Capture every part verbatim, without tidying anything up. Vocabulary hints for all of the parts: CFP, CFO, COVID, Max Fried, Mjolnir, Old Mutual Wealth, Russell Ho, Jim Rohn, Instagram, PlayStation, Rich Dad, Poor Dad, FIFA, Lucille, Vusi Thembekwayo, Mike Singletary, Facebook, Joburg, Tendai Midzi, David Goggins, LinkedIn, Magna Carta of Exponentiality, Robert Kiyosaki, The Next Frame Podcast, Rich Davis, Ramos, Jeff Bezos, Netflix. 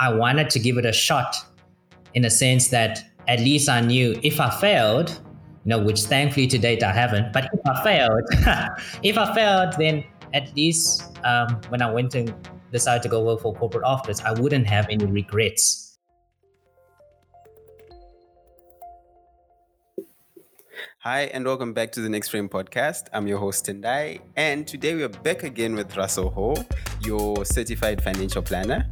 I wanted to give it a shot in a sense that at least I knew if I failed, you know, which thankfully to date I haven't, but if I failed, if I failed, then at least um, when I went and decided to go work for corporate office, I wouldn't have any regrets. Hi, and welcome back to the Next Frame Podcast. I'm your host, Tendai, and today we are back again with Russell Ho, your certified financial planner.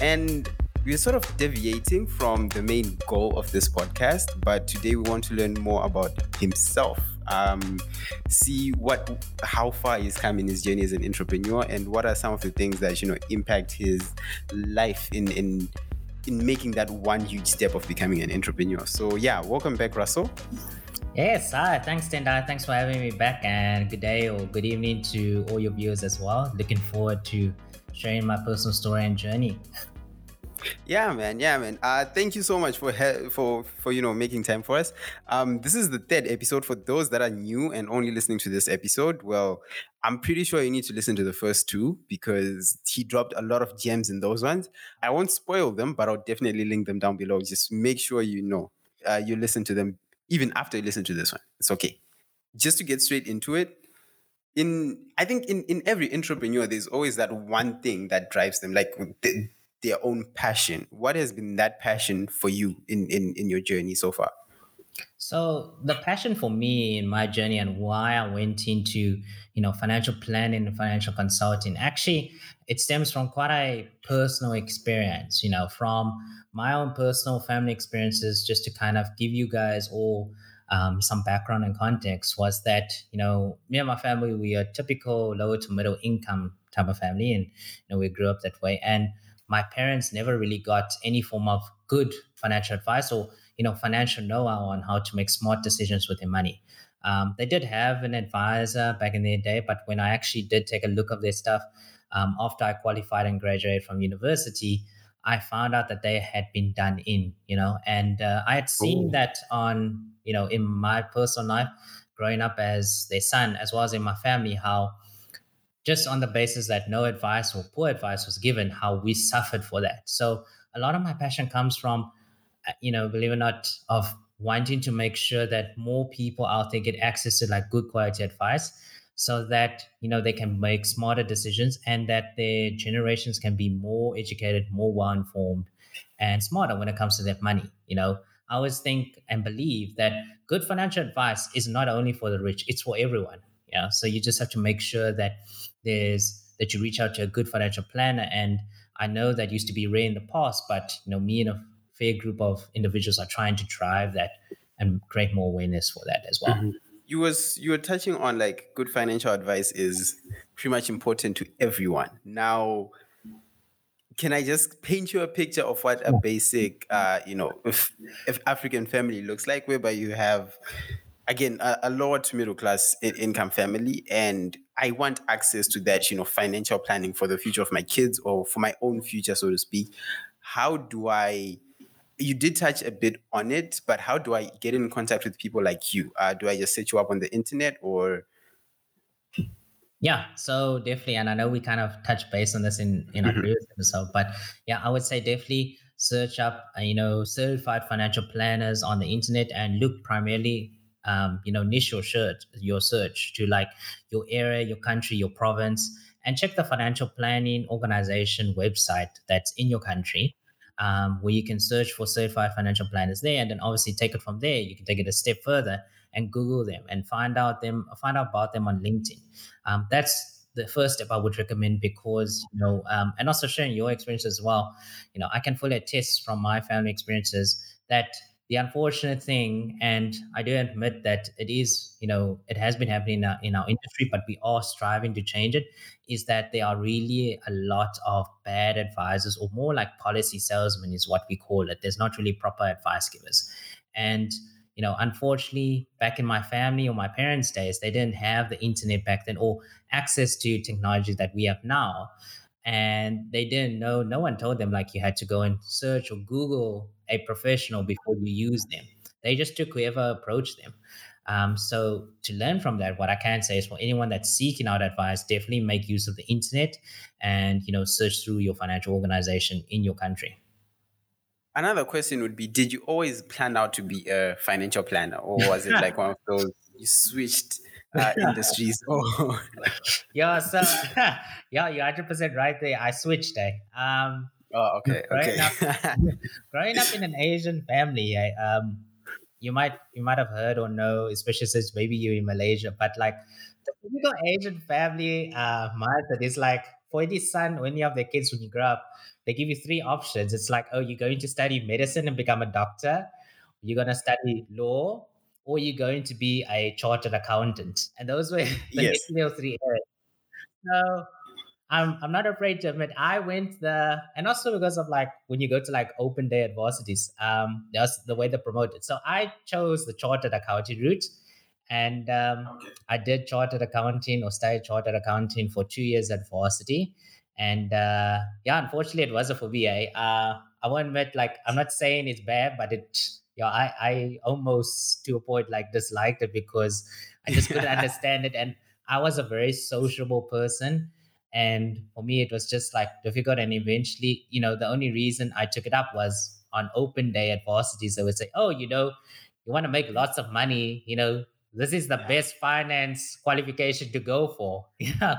And we're sort of deviating from the main goal of this podcast, but today we want to learn more about himself, um, see what, how far he's come in his journey as an entrepreneur, and what are some of the things that, you know, impact his life in in in making that one huge step of becoming an entrepreneur. So yeah, welcome back, Russell. Yes, hi. Thanks, Tendai. Thanks for having me back, and good day or good evening to all your viewers as well. Looking forward to sharing my personal story and journey. Yeah, man. Yeah, man. Uh, thank you so much for he- for for you know making time for us. Um, this is the third episode. For those that are new and only listening to this episode, well, I'm pretty sure you need to listen to the first two because he dropped a lot of gems in those ones. I won't spoil them, but I'll definitely link them down below. Just make sure you know uh, you listen to them. Even after you listen to this one, it's okay. Just to get straight into it, in I think in, in every entrepreneur, there's always that one thing that drives them, like the, their own passion. What has been that passion for you in, in, in your journey so far? So the passion for me in my journey and why I went into, you know, financial planning and financial consulting, actually, it stems from quite a personal experience, you know, from my own personal family experiences. Just to kind of give you guys all um, some background and context was that, you know, me and my family, we are typical lower to middle income type of family. And, you know, we grew up that way. And my parents never really got any form of good financial advice or, you know, financial know-how on how to make smart decisions with their money. Um, they did have an advisor back in their day, but when I actually did take a look at their stuff um, after I qualified and graduated from university, I found out that they had been done in, you know, and uh, I had seen Ooh. that on, you know, in my personal life, growing up as their son, as well as in my family, how just on the basis that no advice or poor advice was given, how we suffered for that. So a lot of my passion comes from, you know, believe it or not, of wanting to make sure that more people out there get access to like good quality advice so that, you know, they can make smarter decisions and that their generations can be more educated, more well-informed and smarter when it comes to their money. You know, I always think and believe that good financial advice is not only for the rich, it's for everyone. Yeah. So you just have to make sure that there's, that you reach out to a good financial planner. And I know that used to be rare in the past, but you know, me and a fair group of individuals are trying to drive that and create more awareness for that as well. Mm-hmm. You was you were touching on like good financial advice is pretty much important to everyone. Now, can I just paint you a picture of what a basic, uh, you know, if, if African family looks like, whereby you have, again, a, a lower to middle class income family, and I want access to that, you know, financial planning for the future of my kids or for my own future, so to speak. How do I... You did touch a bit on it, but how do I get in contact with people like you? Uh, do I just set you up on the internet or? Yeah, so definitely. And I know we kind of touched base on this in, in our previous episode, but yeah, I would say definitely search up, you know, certified financial planners on the internet and look primarily, um, you know, niche your, shirt, your search to like your area, your country, your province, and check the financial planning organization website that's in your country. Um, where you can search for certified financial planners there, and then obviously take it from there. You can take it a step further and Google them and find out them, find out about them on LinkedIn. Um, that's the first step I would recommend because, you know, um, and also sharing your experience as well. You know, I can fully attest from my family experiences that the unfortunate thing, and I do admit that it is, you know, it has been happening in our, in our industry, but we are striving to change it, is that there are really a lot of bad advisors or more like policy salesmen is what we call it. There's not really proper advice givers. And, you know, unfortunately, back in my family or my parents' days, they didn't have the internet back then or access to technology that we have now. And they didn't know, no one told them like you had to go and search or Google a professional before you use them. They just took whoever approached them. Um, so to learn from that, what I can say is for anyone that's seeking out advice, definitely make use of the internet and, you know, search through your financial organization in your country. Another question would be, did you always plan out to be a financial planner, or was it like one of those you switched uh, industries? Oh. yeah, so yeah, you're one hundred percent right there. I switched. Eh? Um, oh, okay. Growing, okay. Up, growing up in an Asian family, eh, um, you might you might have heard or know, especially since maybe you're in Malaysia, but like the typical Asian family uh, mindset is like, for any son or any of their kids when you grow up, they give you three options. It's like, oh, you're going to study medicine and become a doctor, you're going to study law, or you're going to be a chartered accountant. And those were the yes. three areas. So I'm I'm not afraid to admit I went the, and also because of like, when you go to like open day at varsities, um, that's the way they promote it. So I chose the chartered accounting route. And um, okay. I did chartered accounting or studied chartered accounting for two years at varsity. And uh, yeah, unfortunately, it wasn't for me. Eh? Uh, I won't admit, like, I'm not saying it's bad, but it, yeah, I, I almost to a point like disliked it because I just couldn't understand it. And I was a very sociable person. And for me, it was just like difficult. And eventually, you know, the only reason I took it up was on open day at varsity. So I would say, oh, you know, you want to make lots of money, you know, this is the yeah. best finance qualification to go for. Yeah,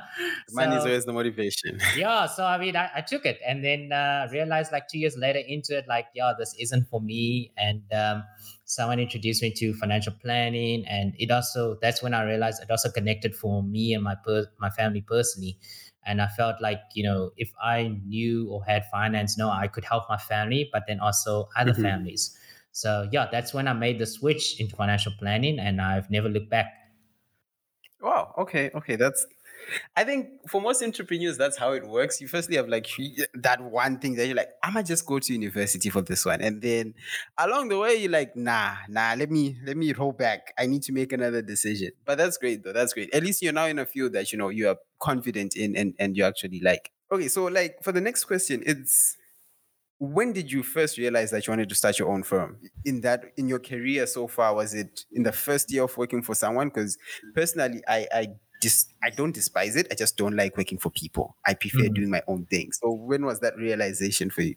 money is always the motivation. yeah, so I mean, I, I took it and then uh, realized like two years later into it, like, yeah, this isn't for me. And um, someone introduced me to financial planning, and it also, that's when I realized it also connected for me and my per- my family personally. And I felt like, you know, if I knew or had finance, no, I could help my family, but then also other mm-hmm. families. So yeah, that's when I made the switch into financial planning, and I've never looked back. Wow. Okay. Okay. That's, I think for most entrepreneurs, that's how it works. You firstly have like that one thing that you're like, I might just go to university for this one. And then along the way, you're like, nah, nah, let me, let me roll back. I need to make another decision. But that's great though. That's great. At least you're now in a field that, you know, you are confident in and, and you actually like. Okay. So like for the next question, it's, when did you first realize that you wanted to start your own firm? In that, in your career so far, was it in the first year of working for someone? Because personally, I I just I don't despise it. I just don't like working for people. I prefer mm-hmm. doing my own thing. So when was that realization for you?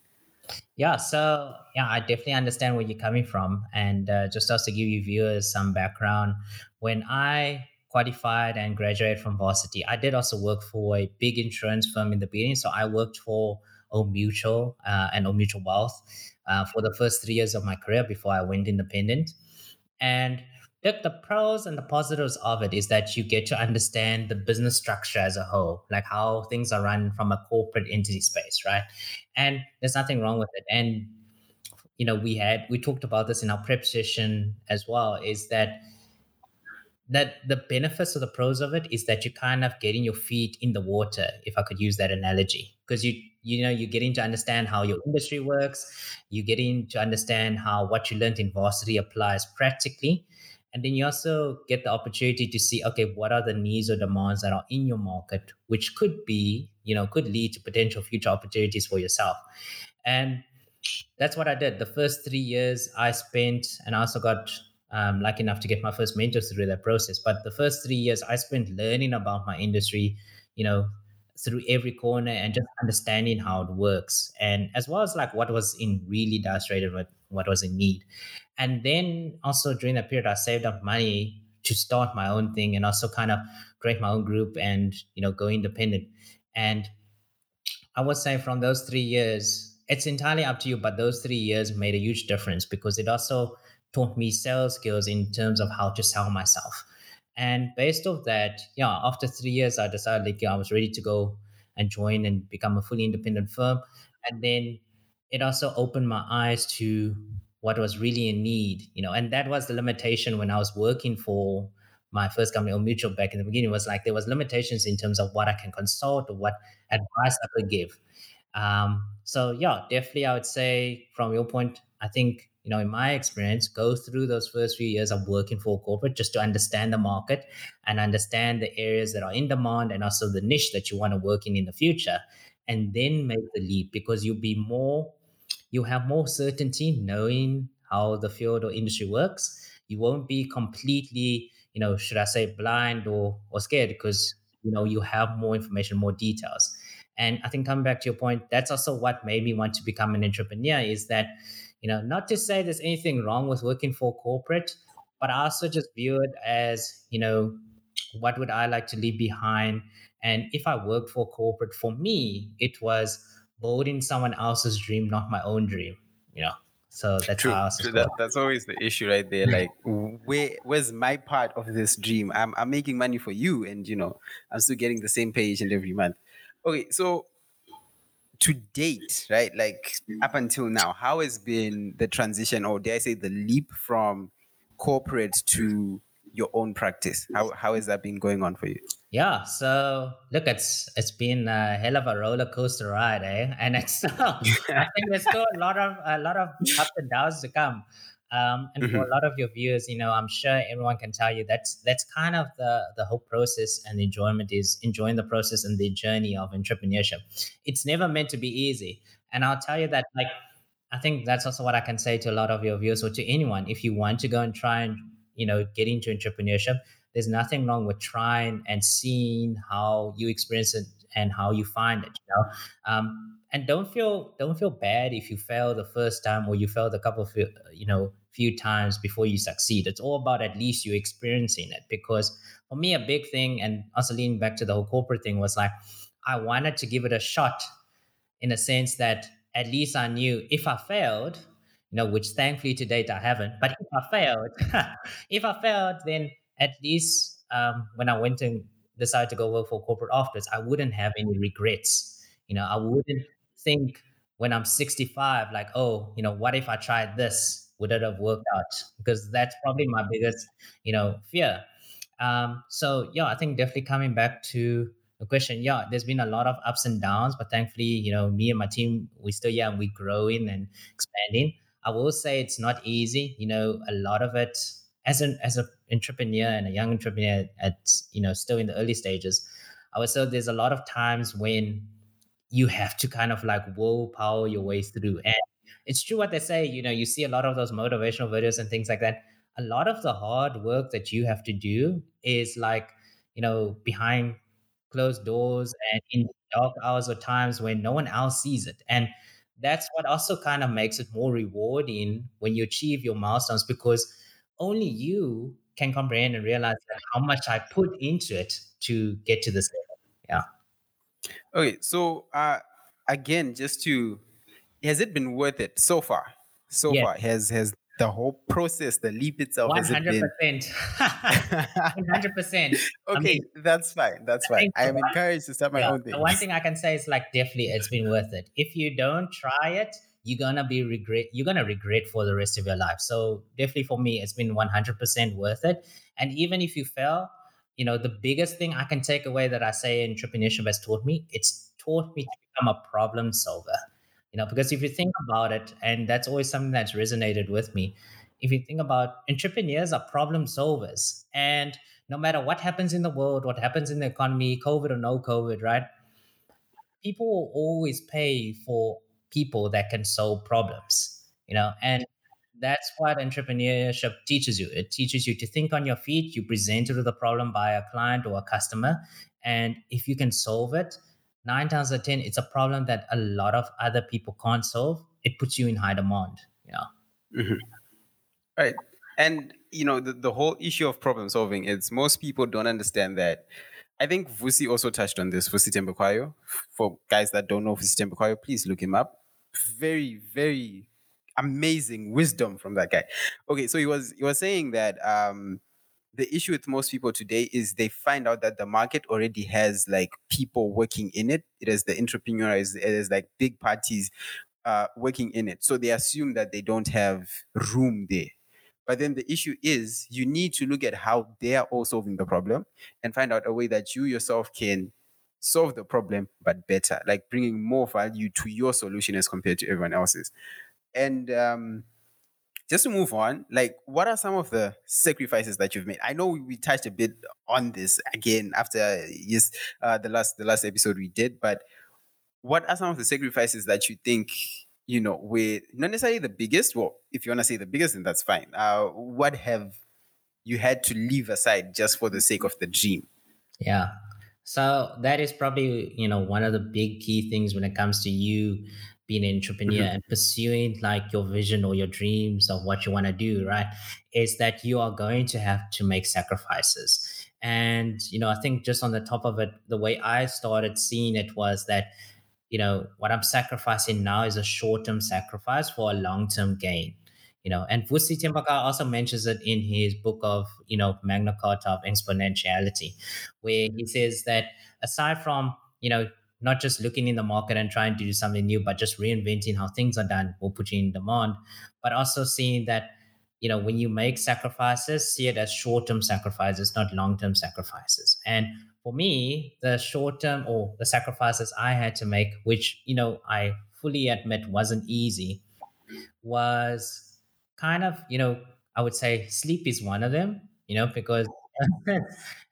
Yeah. So yeah, I definitely understand where you're coming from, and uh, just also give you viewers some background. When I qualified and graduated from varsity, I did also work for a big insurance firm in the beginning. So I worked for Old Mutual uh, and Old Mutual Wealth uh, for the first three years of my career before I went independent. And look, the pros and the positives of it is that you get to understand the business structure as a whole, like how things are run from a corporate entity space, right? And there's nothing wrong with it. And, you know, we had, we talked about this in our prep session as well, is that that the benefits or the pros of it is that you're kind of getting your feet in the water, if I could use that analogy, because you you know, you're getting to understand how your industry works, you're getting to understand how what you learned in varsity applies practically, and then you also get the opportunity to see, okay, what are the needs or demands that are in your market, which could be, you know, could lead to potential future opportunities for yourself. And that's what I did. The first three years I spent, and I also got Um, lucky enough to get my first mentors through that process. But the first three years I spent learning about my industry, you know, through every corner and just understanding how it works. And as well as like what was in really demonstrated, what, what was in need. And then also during that period, I saved up money to start my own thing and also kind of create my own group and, you know, go independent. And I would say from those three years, it's entirely up to you, but those three years made a huge difference because it also taught me sales skills in terms of how to sell myself. And based off that, yeah, after three years, I decided like, yeah, I was ready to go and join and become a fully independent firm. And then it also opened my eyes to what was really in need, you know, and that was the limitation when I was working for my first company, Old Mutual, back in the beginning, was like, there was limitations in terms of what I can consult or what advice I could give. Um, so yeah, definitely I would say from your point, I think, you know, in my experience, go through those first few years of working for a corporate just to understand the market and understand the areas that are in demand and also the niche that you want to work in in the future, and then make the leap because you'll be more, you have more certainty knowing how the field or industry works. you won't be completely, you know, should I say blind or or scared, because, you know, you have more information, more details. And I think coming back to your point, that's also what made me want to become an entrepreneur, is that, you know, not to say there's anything wrong with working for corporate, but I also just view it as, you know, what would I like to leave behind? And if I worked for corporate, for me, it was building someone else's dream, not my own dream, you know? So that's true. How true. That, that's always the issue right there. Like, where where's my part of this dream? I'm I'm making money for you, and, you know, I'm still getting the same paycheck every month. Okay, so to date, right? Like, up until now, how has been the transition, or dare I say the leap from corporate to your own practice? How how has that been going on for you? Yeah, so look, it's it's been a hell of a roller coaster ride, eh? And it's still, I think there's still a lot of a lot of ups and downs to come. Um, and mm-hmm. for a lot of your viewers, you know, I'm sure everyone can tell you that's that's kind of the the whole process, and enjoyment is enjoying the process and the journey of entrepreneurship. It's never meant to be easy, and I'll tell you that. Like, I think that's also what I can say to a lot of your viewers, or to anyone, if you want to go and try and, you know, get into entrepreneurship. There's nothing wrong with trying and seeing how you experience it and how you find it, you know? Um, and don't feel don't feel bad if you fail the first time, or you failed a couple of, you know, few times before you succeed. It's all about at least you experiencing it. Because for me, a big thing, and also leaning back to the whole corporate thing, was like, I wanted to give it a shot, in a sense that at least I knew if I failed, you know, which thankfully to date I haven't, but if I failed, if I failed, then at least um, when I went and decided to go work for corporate afterwards, I wouldn't have any regrets. You know, I wouldn't think when I'm sixty-five, like, oh, you know, what if I tried this? Would it have worked out? Because that's probably my biggest, you know, fear. Um, so, yeah, I think definitely coming back to the question, yeah, there's been a lot of ups and downs, but thankfully, you know, me and my team, we're still here and we're growing and expanding. I will say it's not easy. You know, a lot of it, as an as a entrepreneur and a young entrepreneur at, you know, still in the early stages, I would say there's a lot of times when you have to kind of like willpower your way through. And it's true what they say, you know, you see a lot of those motivational videos and things like that. A lot of the hard work that you have to do is like, you know, behind closed doors and in dark hours or times when no one else sees it. And that's what also kind of makes it more rewarding when you achieve your milestones, because only you can comprehend and realize that how much I put into it to get to this level. Yeah. Okay. So uh, again, just to, has it been worth it so far? So yeah. far, has has the whole process, the leap itself, one hundred percent. Has it been? one hundred percent. Okay, I mean, that's fine. That's fine. I am encouraged to start my yeah, own thing. The one thing I can say is, like, definitely it's been worth it. If you don't try it, you're going to be regret, you're going to regret for the rest of your life. So definitely for me, it's been one hundred percent worth it. And even if you fail, you know, the biggest thing I can take away that I say entrepreneurship has taught me, it's taught me to become a problem solver, you know, because if you think about it, and that's always something that's resonated with me. If you think about, entrepreneurs are problem solvers, and no matter what happens in the world, what happens in the economy, COVID or no COVID, right? People will always pay for people that can solve problems, you know, and that's what entrepreneurship teaches you. It teaches you to think on your feet. You present it with a problem by a client or a customer, and if you can solve it, nine times out of ten, it's a problem that a lot of other people can't solve. It puts you in high demand, you know. Mm-hmm. All right, and you know the, the whole issue of problem solving. It's most people don't understand that. I think Vusi also touched on this. Vusi Thembekwayo. For guys that don't know Vusi Thembekwayo, please look him up. Very, very amazing wisdom from that guy. Okay, so he was he was saying that um, the issue with most people today is they find out that the market already has like people working in it. It is the entrepreneur, it is, it is like big parties uh, working in it. So they assume that they don't have room there. But then the issue is you need to look at how they are all solving the problem and find out a way that you yourself can solve the problem, but better, like bringing more value to your solution as compared to everyone else's. And um, just to move on, like, what are some of the sacrifices that you've made? I know we touched a bit on this again after yes, uh, the last the last episode we did, but what are some of the sacrifices that you think you know, with not necessarily the biggest, well, if you want to say the biggest, then that's fine. Uh, what have you had to leave aside just for the sake of the dream? Yeah. So that is probably, you know, one of the big key things when it comes to you being an entrepreneur mm-hmm. and pursuing like your vision or your dreams of what you want to do, right? Is that you are going to have to make sacrifices. And, you know, I think just on the top of it, the way I started seeing it was that, you know, what I'm sacrificing now is a short-term sacrifice for a long-term gain, you know. And Vusi Thembekwayo also mentions it in his book of, you know, Magna Carta of Exponentiality, where he says that aside from, you know, not just looking in the market and trying to do something new, but just reinventing how things are done will put you in demand, but also seeing that, you know, when you make sacrifices, see it as short-term sacrifices, not long-term sacrifices. And for me, the short-term or the sacrifices I had to make, which, you know, I fully admit wasn't easy, was kind of, you know, I would say sleep is one of them, you know, because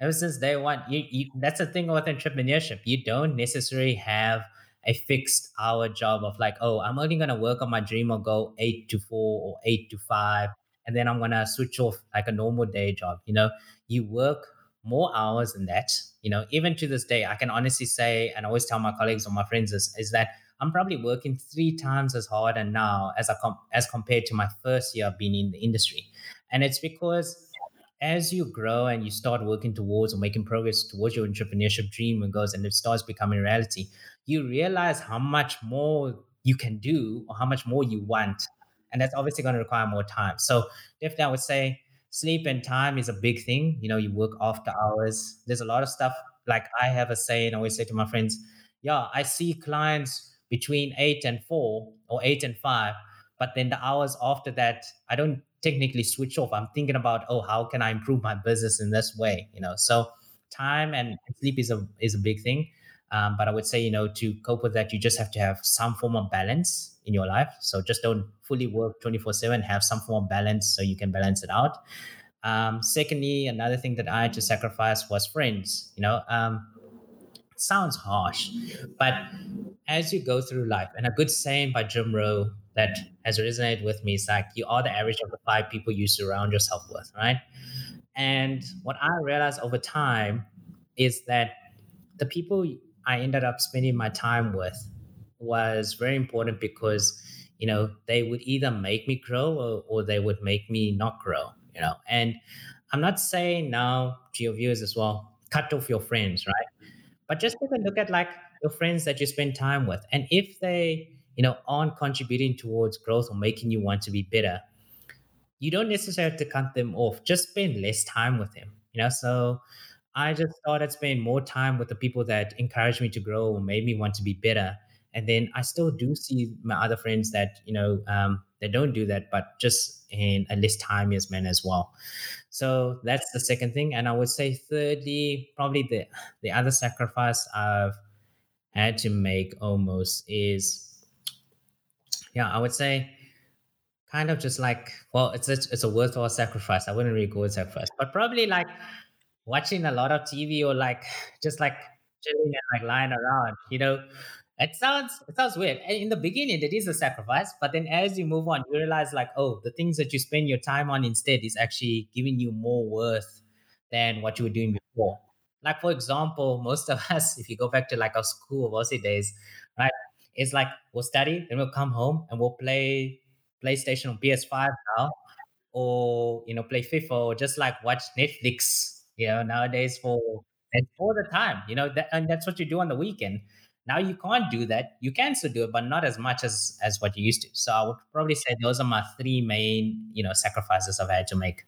ever since day one, you, you, that's the thing with entrepreneurship. You don't necessarily have a fixed hour job of like, oh, I'm only going to work on my dream or go eight to four or eight to five. And then I'm going to switch off like a normal day job. You know, you work more hours than that. You know, even to this day, I can honestly say, and I always tell my colleagues or my friends is, is that I'm probably working three times as hard and now as I com- as compared to my first year of being in the industry. And it's because as you grow and you start working towards or making progress towards your entrepreneurship dream and goals, and it starts becoming reality, you realize how much more you can do or how much more you want. And that's obviously going to require more time. So definitely I would say sleep and time is a big thing. You know, you work after hours. There's a lot of stuff. Like I have a saying, I always say to my friends, yeah, I see clients between eight and four or eight and five, but then the hours after that, I don't technically switch off. I'm thinking about, oh, how can I improve my business in this way? You know, so time and sleep is a, is a big thing. Um, but I would say, you know, to cope with that, you just have to have some form of balance in your life. So just don't fully work twenty-four seven, have some form of balance so you can balance it out. Um, secondly, another thing that I had to sacrifice was friends. You know, um, it sounds harsh, but as you go through life, and a good saying by Jim Rohn that has resonated with me is like, you are the average of the five people you surround yourself with, right? And what I realized over time is that the people I ended up spending my time with was very important because, you know, they would either make me grow or, or they would make me not grow, you know. And I'm not saying now to your viewers as well, cut off your friends, right? But just take a look at like your friends that you spend time with. And if they, you know, aren't contributing towards growth or making you want to be better, you don't necessarily have to cut them off. Just spend less time with them, you know. So I just started spending more time with the people that encouraged me to grow or made me want to be better. And then I still do see my other friends that, you know, um, they don't do that, but just in a less timeous manner as well. So that's the second thing. And I would say thirdly, probably the, the other sacrifice I've had to make almost is, yeah, I would say kind of just like, well, it's a, it's a worthwhile sacrifice. I wouldn't really call it sacrifice, but probably like watching a lot of T V or like just like chilling and like lying around, you know. It sounds it sounds weird. In the beginning, it is a sacrifice, but then as you move on, you realize like, oh, the things that you spend your time on instead is actually giving you more worth than what you were doing before. Like for example, most of us, if you go back to like our school or varsity days, right? It's like we'll study, then we'll come home and we'll play PlayStation or P S five now, or you know, play FIFA or just like watch Netflix. You know, nowadays for and all the time, you know, that, and that's what you do on the weekend. Now you can't do that. You can still do it, but not as much as, as what you used to. So I would probably say those are my three main, you know, sacrifices I've had to make.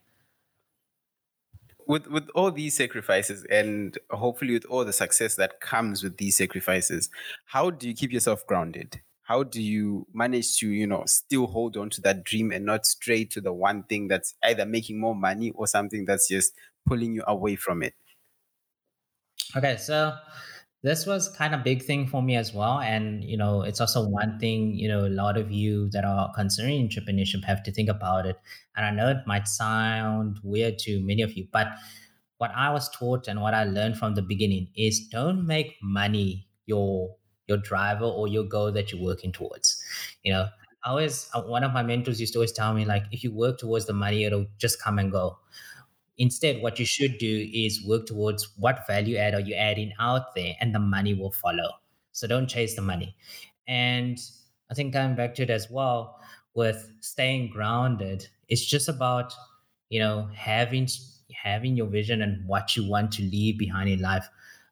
With with all these sacrifices and hopefully with all the success that comes with these sacrifices, how do you keep yourself grounded? How do you manage to, you know, still hold on to that dream and not stray to the one thing that's either making more money or something that's just pulling you away from it? Okay, so this was kind of big thing for me as well. And, you know, it's also one thing, you know, a lot of you that are considering entrepreneurship have to think about it. And I know it might sound weird to many of you, but what I was taught and what I learned from the beginning is don't make money your your driver or your goal that you're working towards. You know, I always, one of my mentors used to always tell me, like, if you work towards the money, it'll just come and go. Instead, what you should do is work towards what value add are you adding out there, and the money will follow. So don't chase the money. And I think coming back to it as well with staying grounded, it's just about, you know, having having your vision and what you want to leave behind in life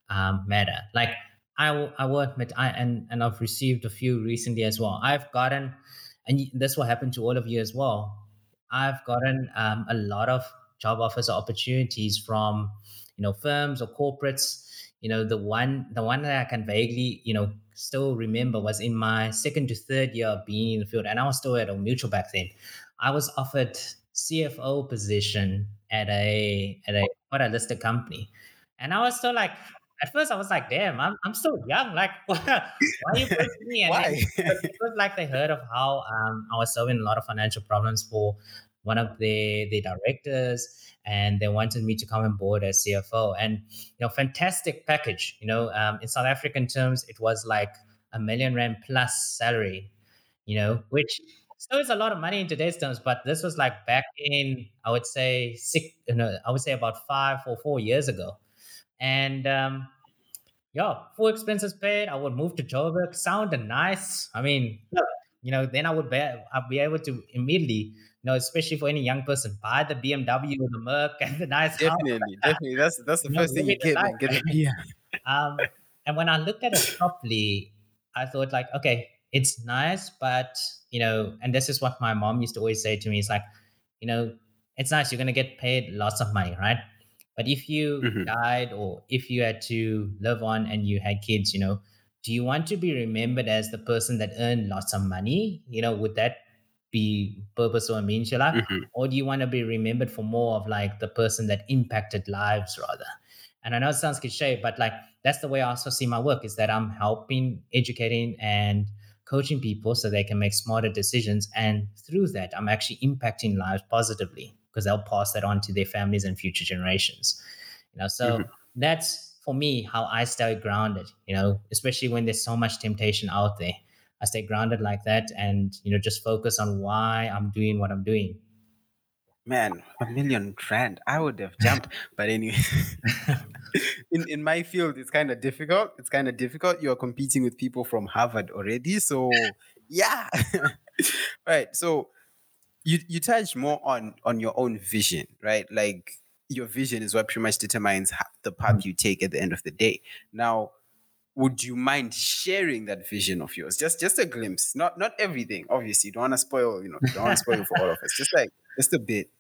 um, matter. Like I will, I will admit, I and and I've received a few recently as well. I've gotten, and this will happen to all of you as well. I've gotten um, a lot of job offers or opportunities from, you know, firms or corporates. You know, the one the one that I can vaguely, you know, still remember was in my second to third year of being in the field, and I was still at Old Mutual back then. I was offered C F O position at a at a what a listed company, and I was still like, at first I was like, damn, I'm I'm still young. Like, why are you pushing me? And why? Then, it was like they heard of how um I was solving a lot of financial problems for one of the the directors, and they wanted me to come on board as C F O. And, you know, fantastic package. You know, um, in South African terms, it was like a million rand plus salary, you know, which still is a lot of money in today's terms. But this was like back in, I would say, six, you know, I would say about five or four years ago. And um, yeah, full expenses paid. I would move to Joburg. Sounded nice. I mean, you know, then I would be, I'd be able to immediately, you know, especially for any young person, buy the B M W or the Merc and the nice definitely, house. Definitely, definitely. That's that's the you first know, thing you get. Like, get yeah. um, and when I looked at it properly, I thought like, okay, it's nice, but, you know, and this is what my mom used to always say to me. It's like, you know, it's nice. You're going to get paid lots of money, right? But if you mm-hmm. died or if you had to live on and you had kids, you know, do you want to be remembered as the person that earned lots of money? You know, would that be purposeful and meaningful, mm-hmm. or do you want to be remembered for more of like the person that impacted lives rather? And I know it sounds cliche, but like that's the way I also see my work, is that I'm helping, educating, and coaching people so they can make smarter decisions, and through that, I'm actually impacting lives positively because they'll pass that on to their families and future generations. You know, so mm-hmm. that's for me how I stay grounded. You know, especially when there's so much temptation out there. I stay grounded like that and, you know, just focus on why I'm doing what I'm doing. Man, a million rand. I would have jumped. But anyway, in, in my field, it's kind of difficult. It's kind of difficult. You're competing with people from Harvard already. So, yeah. Right. So you you touch more on, on your own vision, right? Like your vision is what pretty much determines the path you take at the end of the day. Now, would you mind sharing that vision of yours? Just just a glimpse, not not everything. Obviously, you don't want to spoil, you know, you don't want to spoil for all of us. Just like just a bit.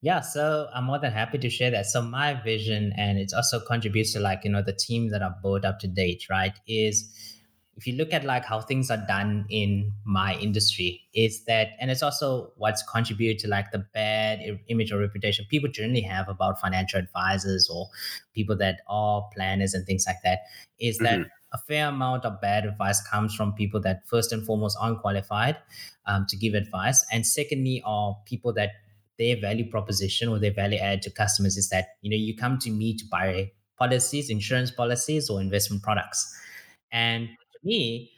Yeah, so I'm more than happy to share that. So my vision, and it also contributes to like, you know, the team that I've built up to date, right? Is if you look at like how things are done in my industry, is that, and it's also what's contributed to like the bad image or reputation people generally have about financial advisors or people that are planners and things like that, is mm-hmm. that a fair amount of bad advice comes from people that first and foremost aren't qualified um, to give advice. And secondly, are people that their value proposition or their value add to customers is that, you know, you come to me to buy policies, insurance policies or investment products. And me,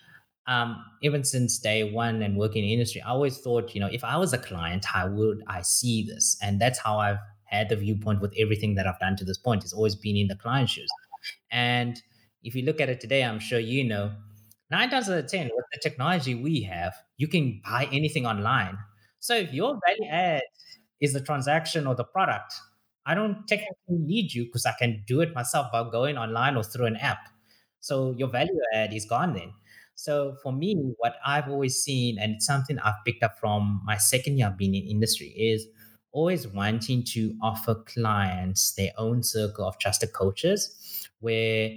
um, even since day one and working in the industry, I always thought, you know, if I was a client, how would I see this? And that's how I've had the viewpoint with everything that I've done to this point. It's always been in the client's shoes. And if you look at it today, I'm sure you know, nine times out of ten, with the technology we have, you can buy anything online. So if your value add is the transaction or the product, I don't technically need you because I can do it myself by going online or through an app. So your value add is gone then. So for me, what I've always seen, and it's something I've picked up from my second year being in industry, is always wanting to offer clients their own circle of trusted coaches where,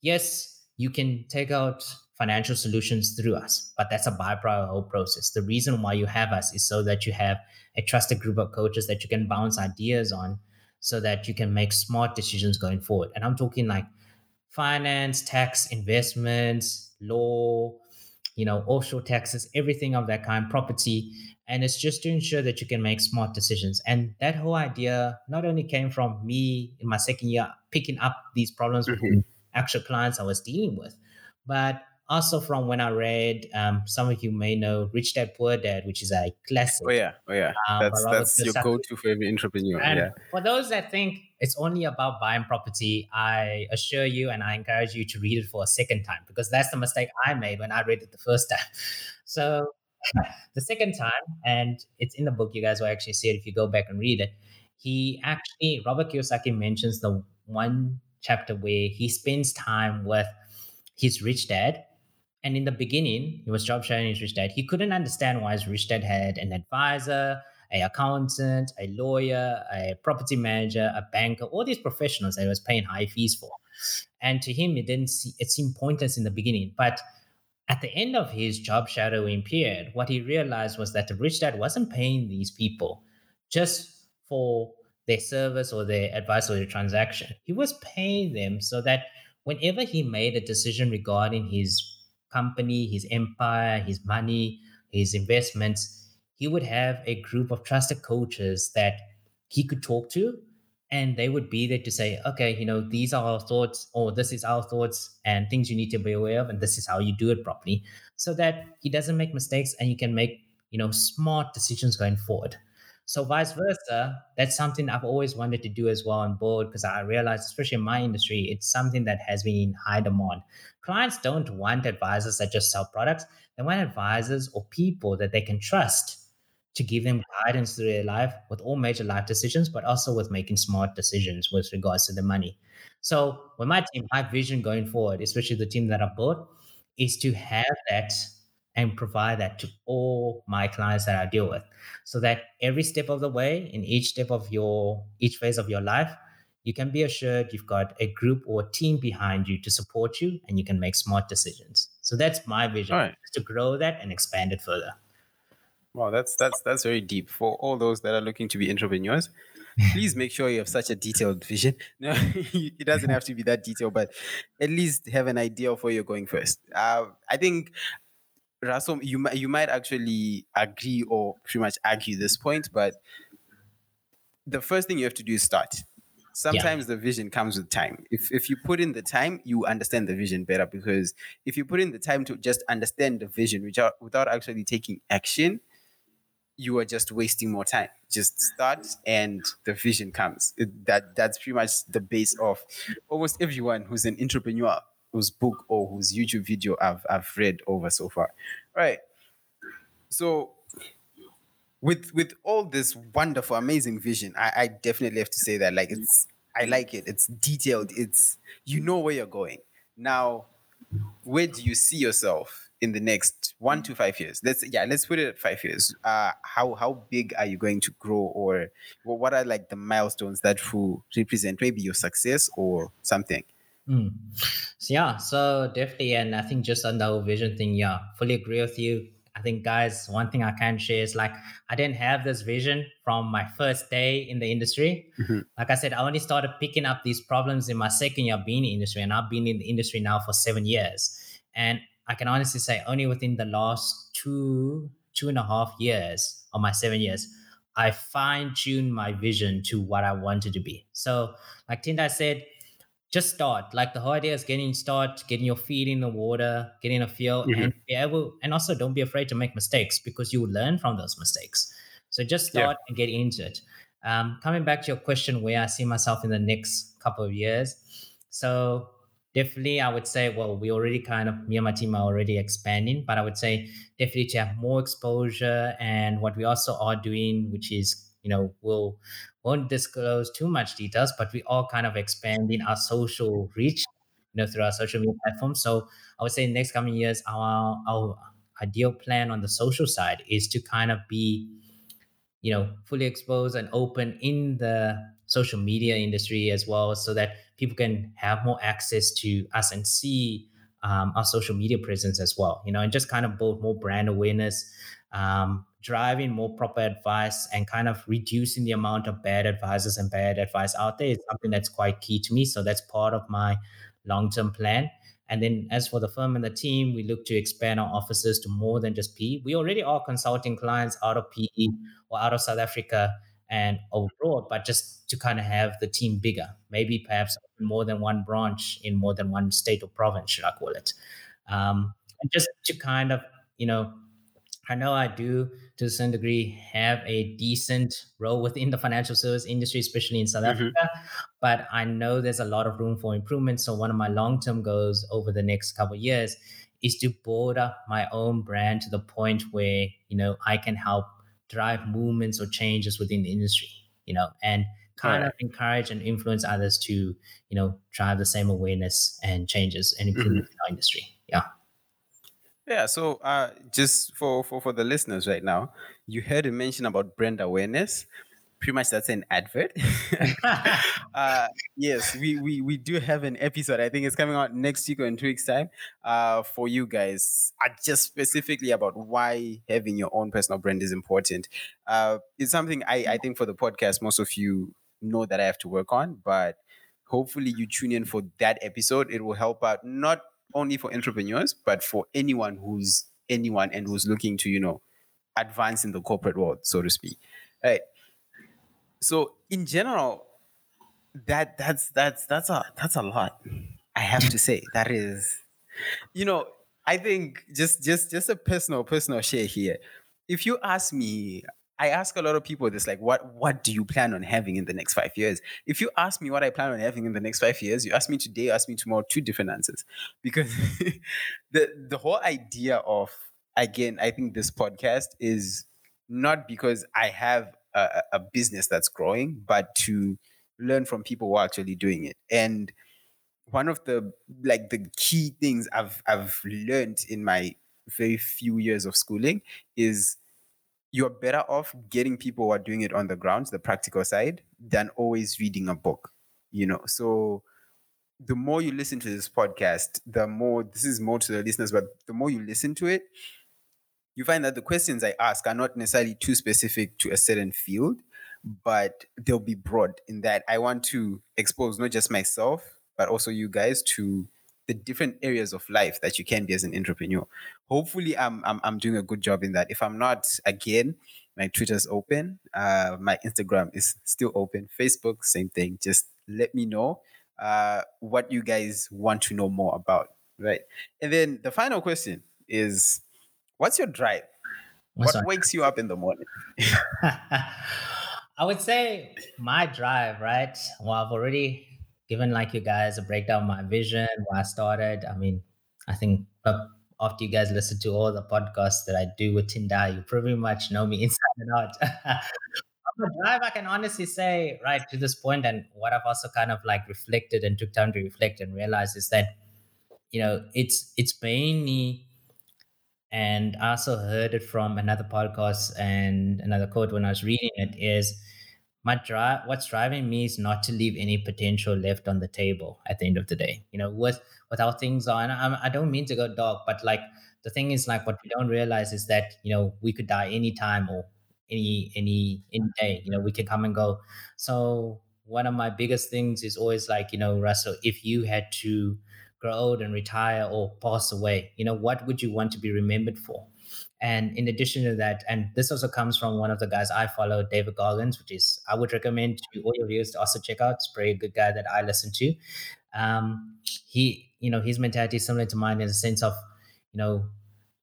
yes, you can take out financial solutions through us, but that's a byproduct of the whole process. The reason why you have us is so that you have a trusted group of coaches that you can bounce ideas on so that you can make smart decisions going forward. And I'm talking like finance, tax, investments, law, you know, offshore taxes, everything of that kind, property. And it's just to ensure that you can make smart decisions. And that whole idea not only came from me in my second year, picking up these problems mm-hmm. with actual clients I was dealing with, but also from when I read, um, some of you may know Rich Dad, Poor Dad, which is a classic. Oh, yeah. Oh, yeah. Um, that's that's Kiyosaki. Your go-to for every entrepreneur. And yeah. For those that think it's only about buying property, I assure you and I encourage you to read it for a second time, because that's the mistake I made when I read it the first time. So the second time, and it's in the book, you guys will actually see it if you go back and read it. He actually, Robert Kiyosaki mentions the one chapter where he spends time with his rich dad. And in the beginning, he was job shadowing his rich dad. He couldn't understand why his rich dad had an advisor, an accountant, a lawyer, a property manager, a banker, all these professionals that he was paying high fees for. And to him, it didn't see, it seemed pointless in the beginning. But at the end of his job shadowing period, what he realized was that the rich dad wasn't paying these people just for their service or their advice or their transaction. He was paying them so that whenever he made a decision regarding his company, his empire, his money, his investments, he would have a group of trusted coaches that he could talk to, and they would be there to say, okay, you know, these are our thoughts, or this is our thoughts and things you need to be aware of, and this is how you do it properly, so that he doesn't make mistakes and you can make, you know, smart decisions going forward. So vice versa, that's something I've always wanted to do as well on board, because I realized, especially in my industry, it's something that has been in high demand. Clients don't want advisors that just sell products. They want advisors or people that they can trust to give them guidance through their life with all major life decisions, but also with making smart decisions with regards to the money. So with my team, my vision going forward, especially the team that I built, is to have that and provide that to all my clients that I deal with, so that every step of the way, in each step of your, each phase of your life, you can be assured you've got a group or a team behind you to support you, and you can make smart decisions. So that's my vision, right, to grow that and expand it further. Wow, that's that's that's very deep. For all those that are looking to be entrepreneurs, please make sure you have such a detailed vision. No, it doesn't have to be that detailed, but at least have an idea of where you're going first. Uh, I think... Russell, you, you might actually agree or pretty much argue this point, but the first thing you have to do is start. Sometimes yeah. The vision comes with time. If if you put in the time, you understand the vision better, because if you put in the time to just understand the vision without, without actually taking action, you are just wasting more time. Just start and the vision comes. It, that That's pretty much the base of almost everyone who's an entrepreneur, whose book or whose YouTube video I've I've read over so far. All right. So with with all this wonderful, amazing vision, I, I definitely have to say that, like, it's I like it. It's detailed. It's, you know where you're going. Now, where do you see yourself in the next one to five years? Let's yeah, let's put it at five years. Uh, how how big are you going to grow, or well, what are like the milestones that will represent maybe your success or something? Mm. So yeah, so definitely, and I think just on the whole vision thing, yeah, fully agree with you. I think, guys, one thing I can share is, like, I didn't have this vision from my first day in the industry. Mm-hmm. Like I said, I only started picking up these problems in my second year being in the industry, and I've been in the industry now for seven years. And I can honestly say, only within the last two, two and a half years of my seven years, I fine-tuned my vision to what I wanted to be. So, like Tendai said, just start. Like, the whole idea is getting start, getting your feet in the water, getting a feel, mm-hmm. and be able, and also don't be afraid to make mistakes, because you will learn from those mistakes. So just start yeah. and get into it. Um, coming back to your question, where I see myself in the next couple of years. So definitely, I would say, well, we already kind of, me and my team are already expanding, but I would say definitely to have more exposure. And what we also are doing, which is, you know, we'll won't disclose too much details, but we are kind of expanding our social reach, you know, through our social media platforms. So I would say in the next coming years, our our ideal plan on the social side is to kind of be, you know, fully exposed and open in the social media industry as well, so that people can have more access to us and see um, our social media presence as well, you know, and just kind of build more brand awareness, um, driving more proper advice, and kind of reducing the amount of bad advisors and bad advice out there is something that's quite key to me. So that's part of my long-term plan. And then as for the firm and the team, we look to expand our offices to more than just P E. We already are consulting clients out of P E or out of South Africa and abroad, but just to kind of have the team bigger, maybe perhaps more than one branch in more than one state or province, should I call it. Um, and just to kind of, you know, I know I do to some degree have a decent role within the financial service industry, especially in South mm-hmm. Africa, but I know there's a lot of room for improvement. So one of my long-term goals over the next couple of years is to build up my own brand to the point where, you know, I can help drive movements or changes within the industry, you know, and kind right. of encourage and influence others to, you know, drive the same awareness and changes and improvement mm-hmm. in our industry. Yeah. Yeah. So uh, just for, for, for the listeners right now, you heard him mention about brand awareness. Pretty much that's an advert. uh, yes, we, we, we do have an episode. I think it's coming out next week or in two weeks' time uh, for you guys. Uh, just specifically about why having your own personal brand is important. Uh, it's something I, I think for the podcast, most of you know that I have to work on, but hopefully you tune in for that episode. It will help out not only for entrepreneurs, but for anyone who's anyone and who's looking to, you know, advance in the corporate world, so to speak. All right. So in general, that that's that's that's a that's a lot. I have to say that is, you know, I think just just just a personal personal share here. If you ask me, I ask a lot of people this, like, what what do you plan on having in the next five years? If you ask me what I plan on having in the next five years, you ask me today, ask me tomorrow, two different answers, because the the whole idea of, again, I think this podcast is not because I have A, a business that's growing, but to learn from people who are actually doing it. And one of the like the key things I've I've learned in my very few years of schooling is you're better off getting people who are doing it on the ground, the practical side, than always reading a book. You know, so the more you listen to this podcast, the more this is more to the listeners, but the more you listen to it, you find that the questions I ask are not necessarily too specific to a certain field, but they'll be broad in that I want to expose not just myself, but also you guys to the different areas of life that you can be as an entrepreneur. Hopefully, I'm I'm, I'm doing a good job in that. If I'm not, again, my Twitter's open. Uh, my Instagram is still open. Facebook, same thing. Just let me know uh, what you guys want to know more about, right? And then the final question is, what's your drive? What's what wakes you up in the morning? I would say my drive, right? Well, I've already given like you guys a breakdown of my vision, where I started. I mean, I think after you guys listen to all the podcasts that I do with Tendai, you pretty much know me inside and out. My drive, I can honestly say, right, to this point, and what I've also kind of like reflected and took time to reflect and realize is that, you know, it's it's mainly. And I also heard it from another podcast and another quote when I was reading it is my drive. What's driving me is not to leave any potential left on the table at the end of the day, you know, with, with how things are. And I, I don't mean to go dark, but like the thing is like what we don't realize is that, you know, we could die anytime or any, any, any day, you know, we can come and go. So one of my biggest things is always like, you know, Russell, if you had to grow old and retire or pass away, you know, what would you want to be remembered for? And in addition to that, and this also comes from one of the guys I follow, David Goggins, which is, I would recommend to all your viewers to also check out. It's a very good guy that I listen to. Um, he, you know, his mentality is similar to mine in the sense of, you know,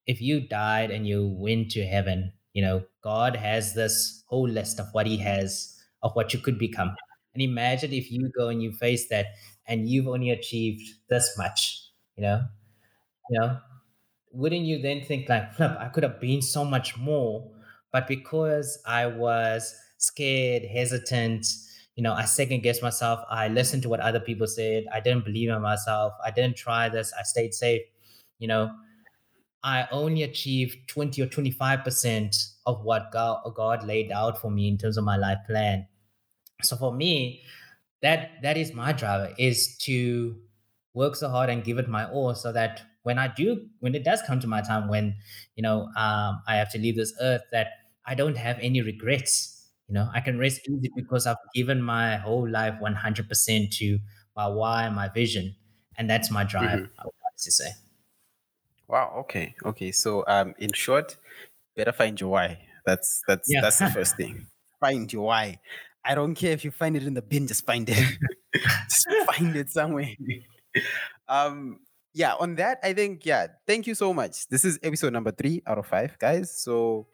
if you died and you went to heaven, you know, God has this whole list of what he has, of what you could become. And imagine if you go and you face that and you've only achieved this much, you know, you know, wouldn't you then think like, flip, I could have been so much more, but because I was scared, hesitant, you know, I second guessed myself. I listened to what other people said. I didn't believe in myself. I didn't try this. I stayed safe. You know, I only achieved twenty or twenty-five percent of what God, God laid out for me in terms of my life plan. So for me, That that is my driver, is to work so hard and give it my all so that when I do, when it does come to my time, when, you know, um, I have to leave this earth, that I don't have any regrets. You know, I can rest easy because I've given my whole life one hundred percent to my why and my vision. And that's my drive, mm-hmm. I would like to say. Wow. Okay. Okay. So um, in short, better find your why. That's, that's, yeah. that's the first thing. Find your why. I don't care if you find it in the bin, just find it. Just find it somewhere. um, yeah, on that, I think, yeah, thank you so much. This is episode number three out of five, guys. So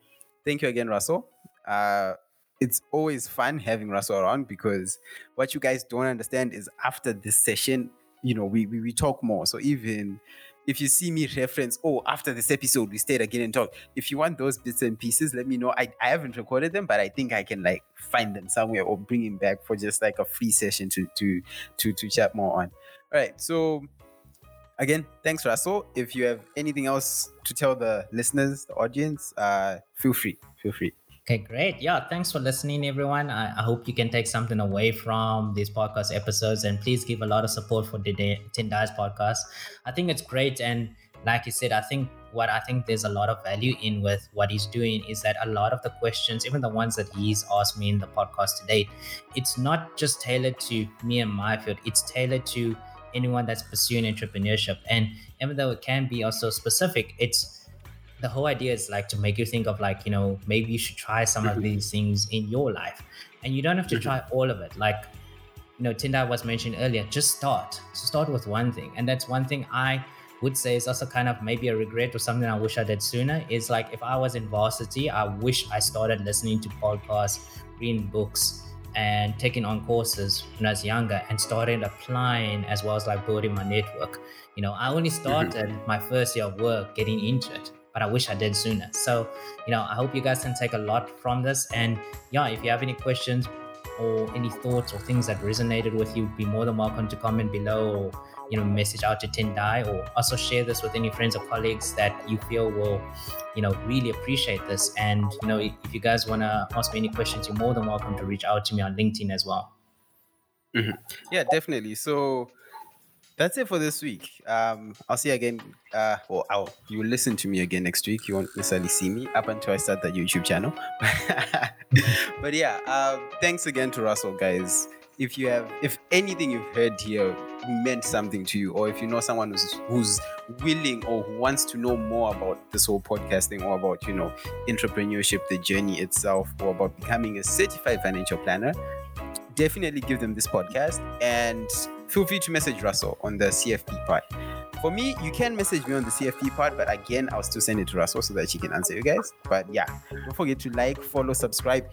thank you again, Russell. Uh, it's always fun having Russell around, because what you guys don't understand is after this session, you know, we, we, we talk more. So even if you see me reference, oh, after this episode, we stayed again and talked. If you want those bits and pieces, let me know. I, I haven't recorded them, but I think I can like find them somewhere or bring them back for just like a free session to to to to chat more on. All right. So again, thanks, Russell. If you have anything else to tell the listeners, the audience, uh, feel free. Feel free. Okay, great. Yeah, thanks for listening, everyone. I, I hope you can take something away from these podcast episodes, and please give a lot of support for Tendai's podcast. I think it's great. And like you said, I think what I think there's a lot of value in with what he's doing is that a lot of the questions, even the ones that he's asked me in the podcast today, it's not just tailored to me and my field. It's tailored to anyone that's pursuing entrepreneurship. And even though it can be also specific, it's the whole idea is like to make you think of like, you know, maybe you should try some of these things in your life, and you don't have to try all of it. Like, you know, Tendai was mentioned earlier, just start. So start with one thing. And that's one thing I would say is also kind of maybe a regret or something I wish I did sooner is like, if I was in varsity, I wish I started listening to podcasts, reading books, and taking on courses when I was younger, and started applying, as well as like building my network. You know, I only started my first year of work getting into it, but I wish I did sooner. So, you know, I hope you guys can take a lot from this. And yeah, if you have any questions or any thoughts or things that resonated with you, be more than welcome to comment below, or, you know, message out to Tendai, or also share this with any friends or colleagues that you feel will, you know, really appreciate this. And, you know, if you guys want to ask me any questions, you're more than welcome to reach out to me on LinkedIn as well. Mm-hmm. Yeah, definitely. So that's it for this week. Um, I'll see you again. Uh, well, I'll, you'll listen to me again next week. You won't necessarily see me up until I start that YouTube channel. But yeah, uh, thanks again to Russell, guys. If you have, if anything you've heard here meant something to you, or if you know someone who's, who's willing or who wants to know more about this whole podcasting, or about, you know, entrepreneurship, the journey itself, or about becoming a certified financial planner, definitely give them this podcast, and feel free to message Russell on the C F P part. For me, you can message me on the C F P part, but again, I'll still send it to Russell so that she can answer you guys. But yeah, don't forget to like, follow, subscribe.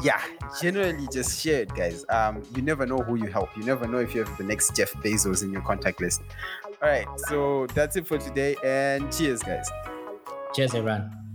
Yeah, generally just share it, guys. Um, you never know who you help. You never know if you have the next Jeff Bezos in your contact list. All right, so that's it for today, and cheers, guys. Cheers, everyone.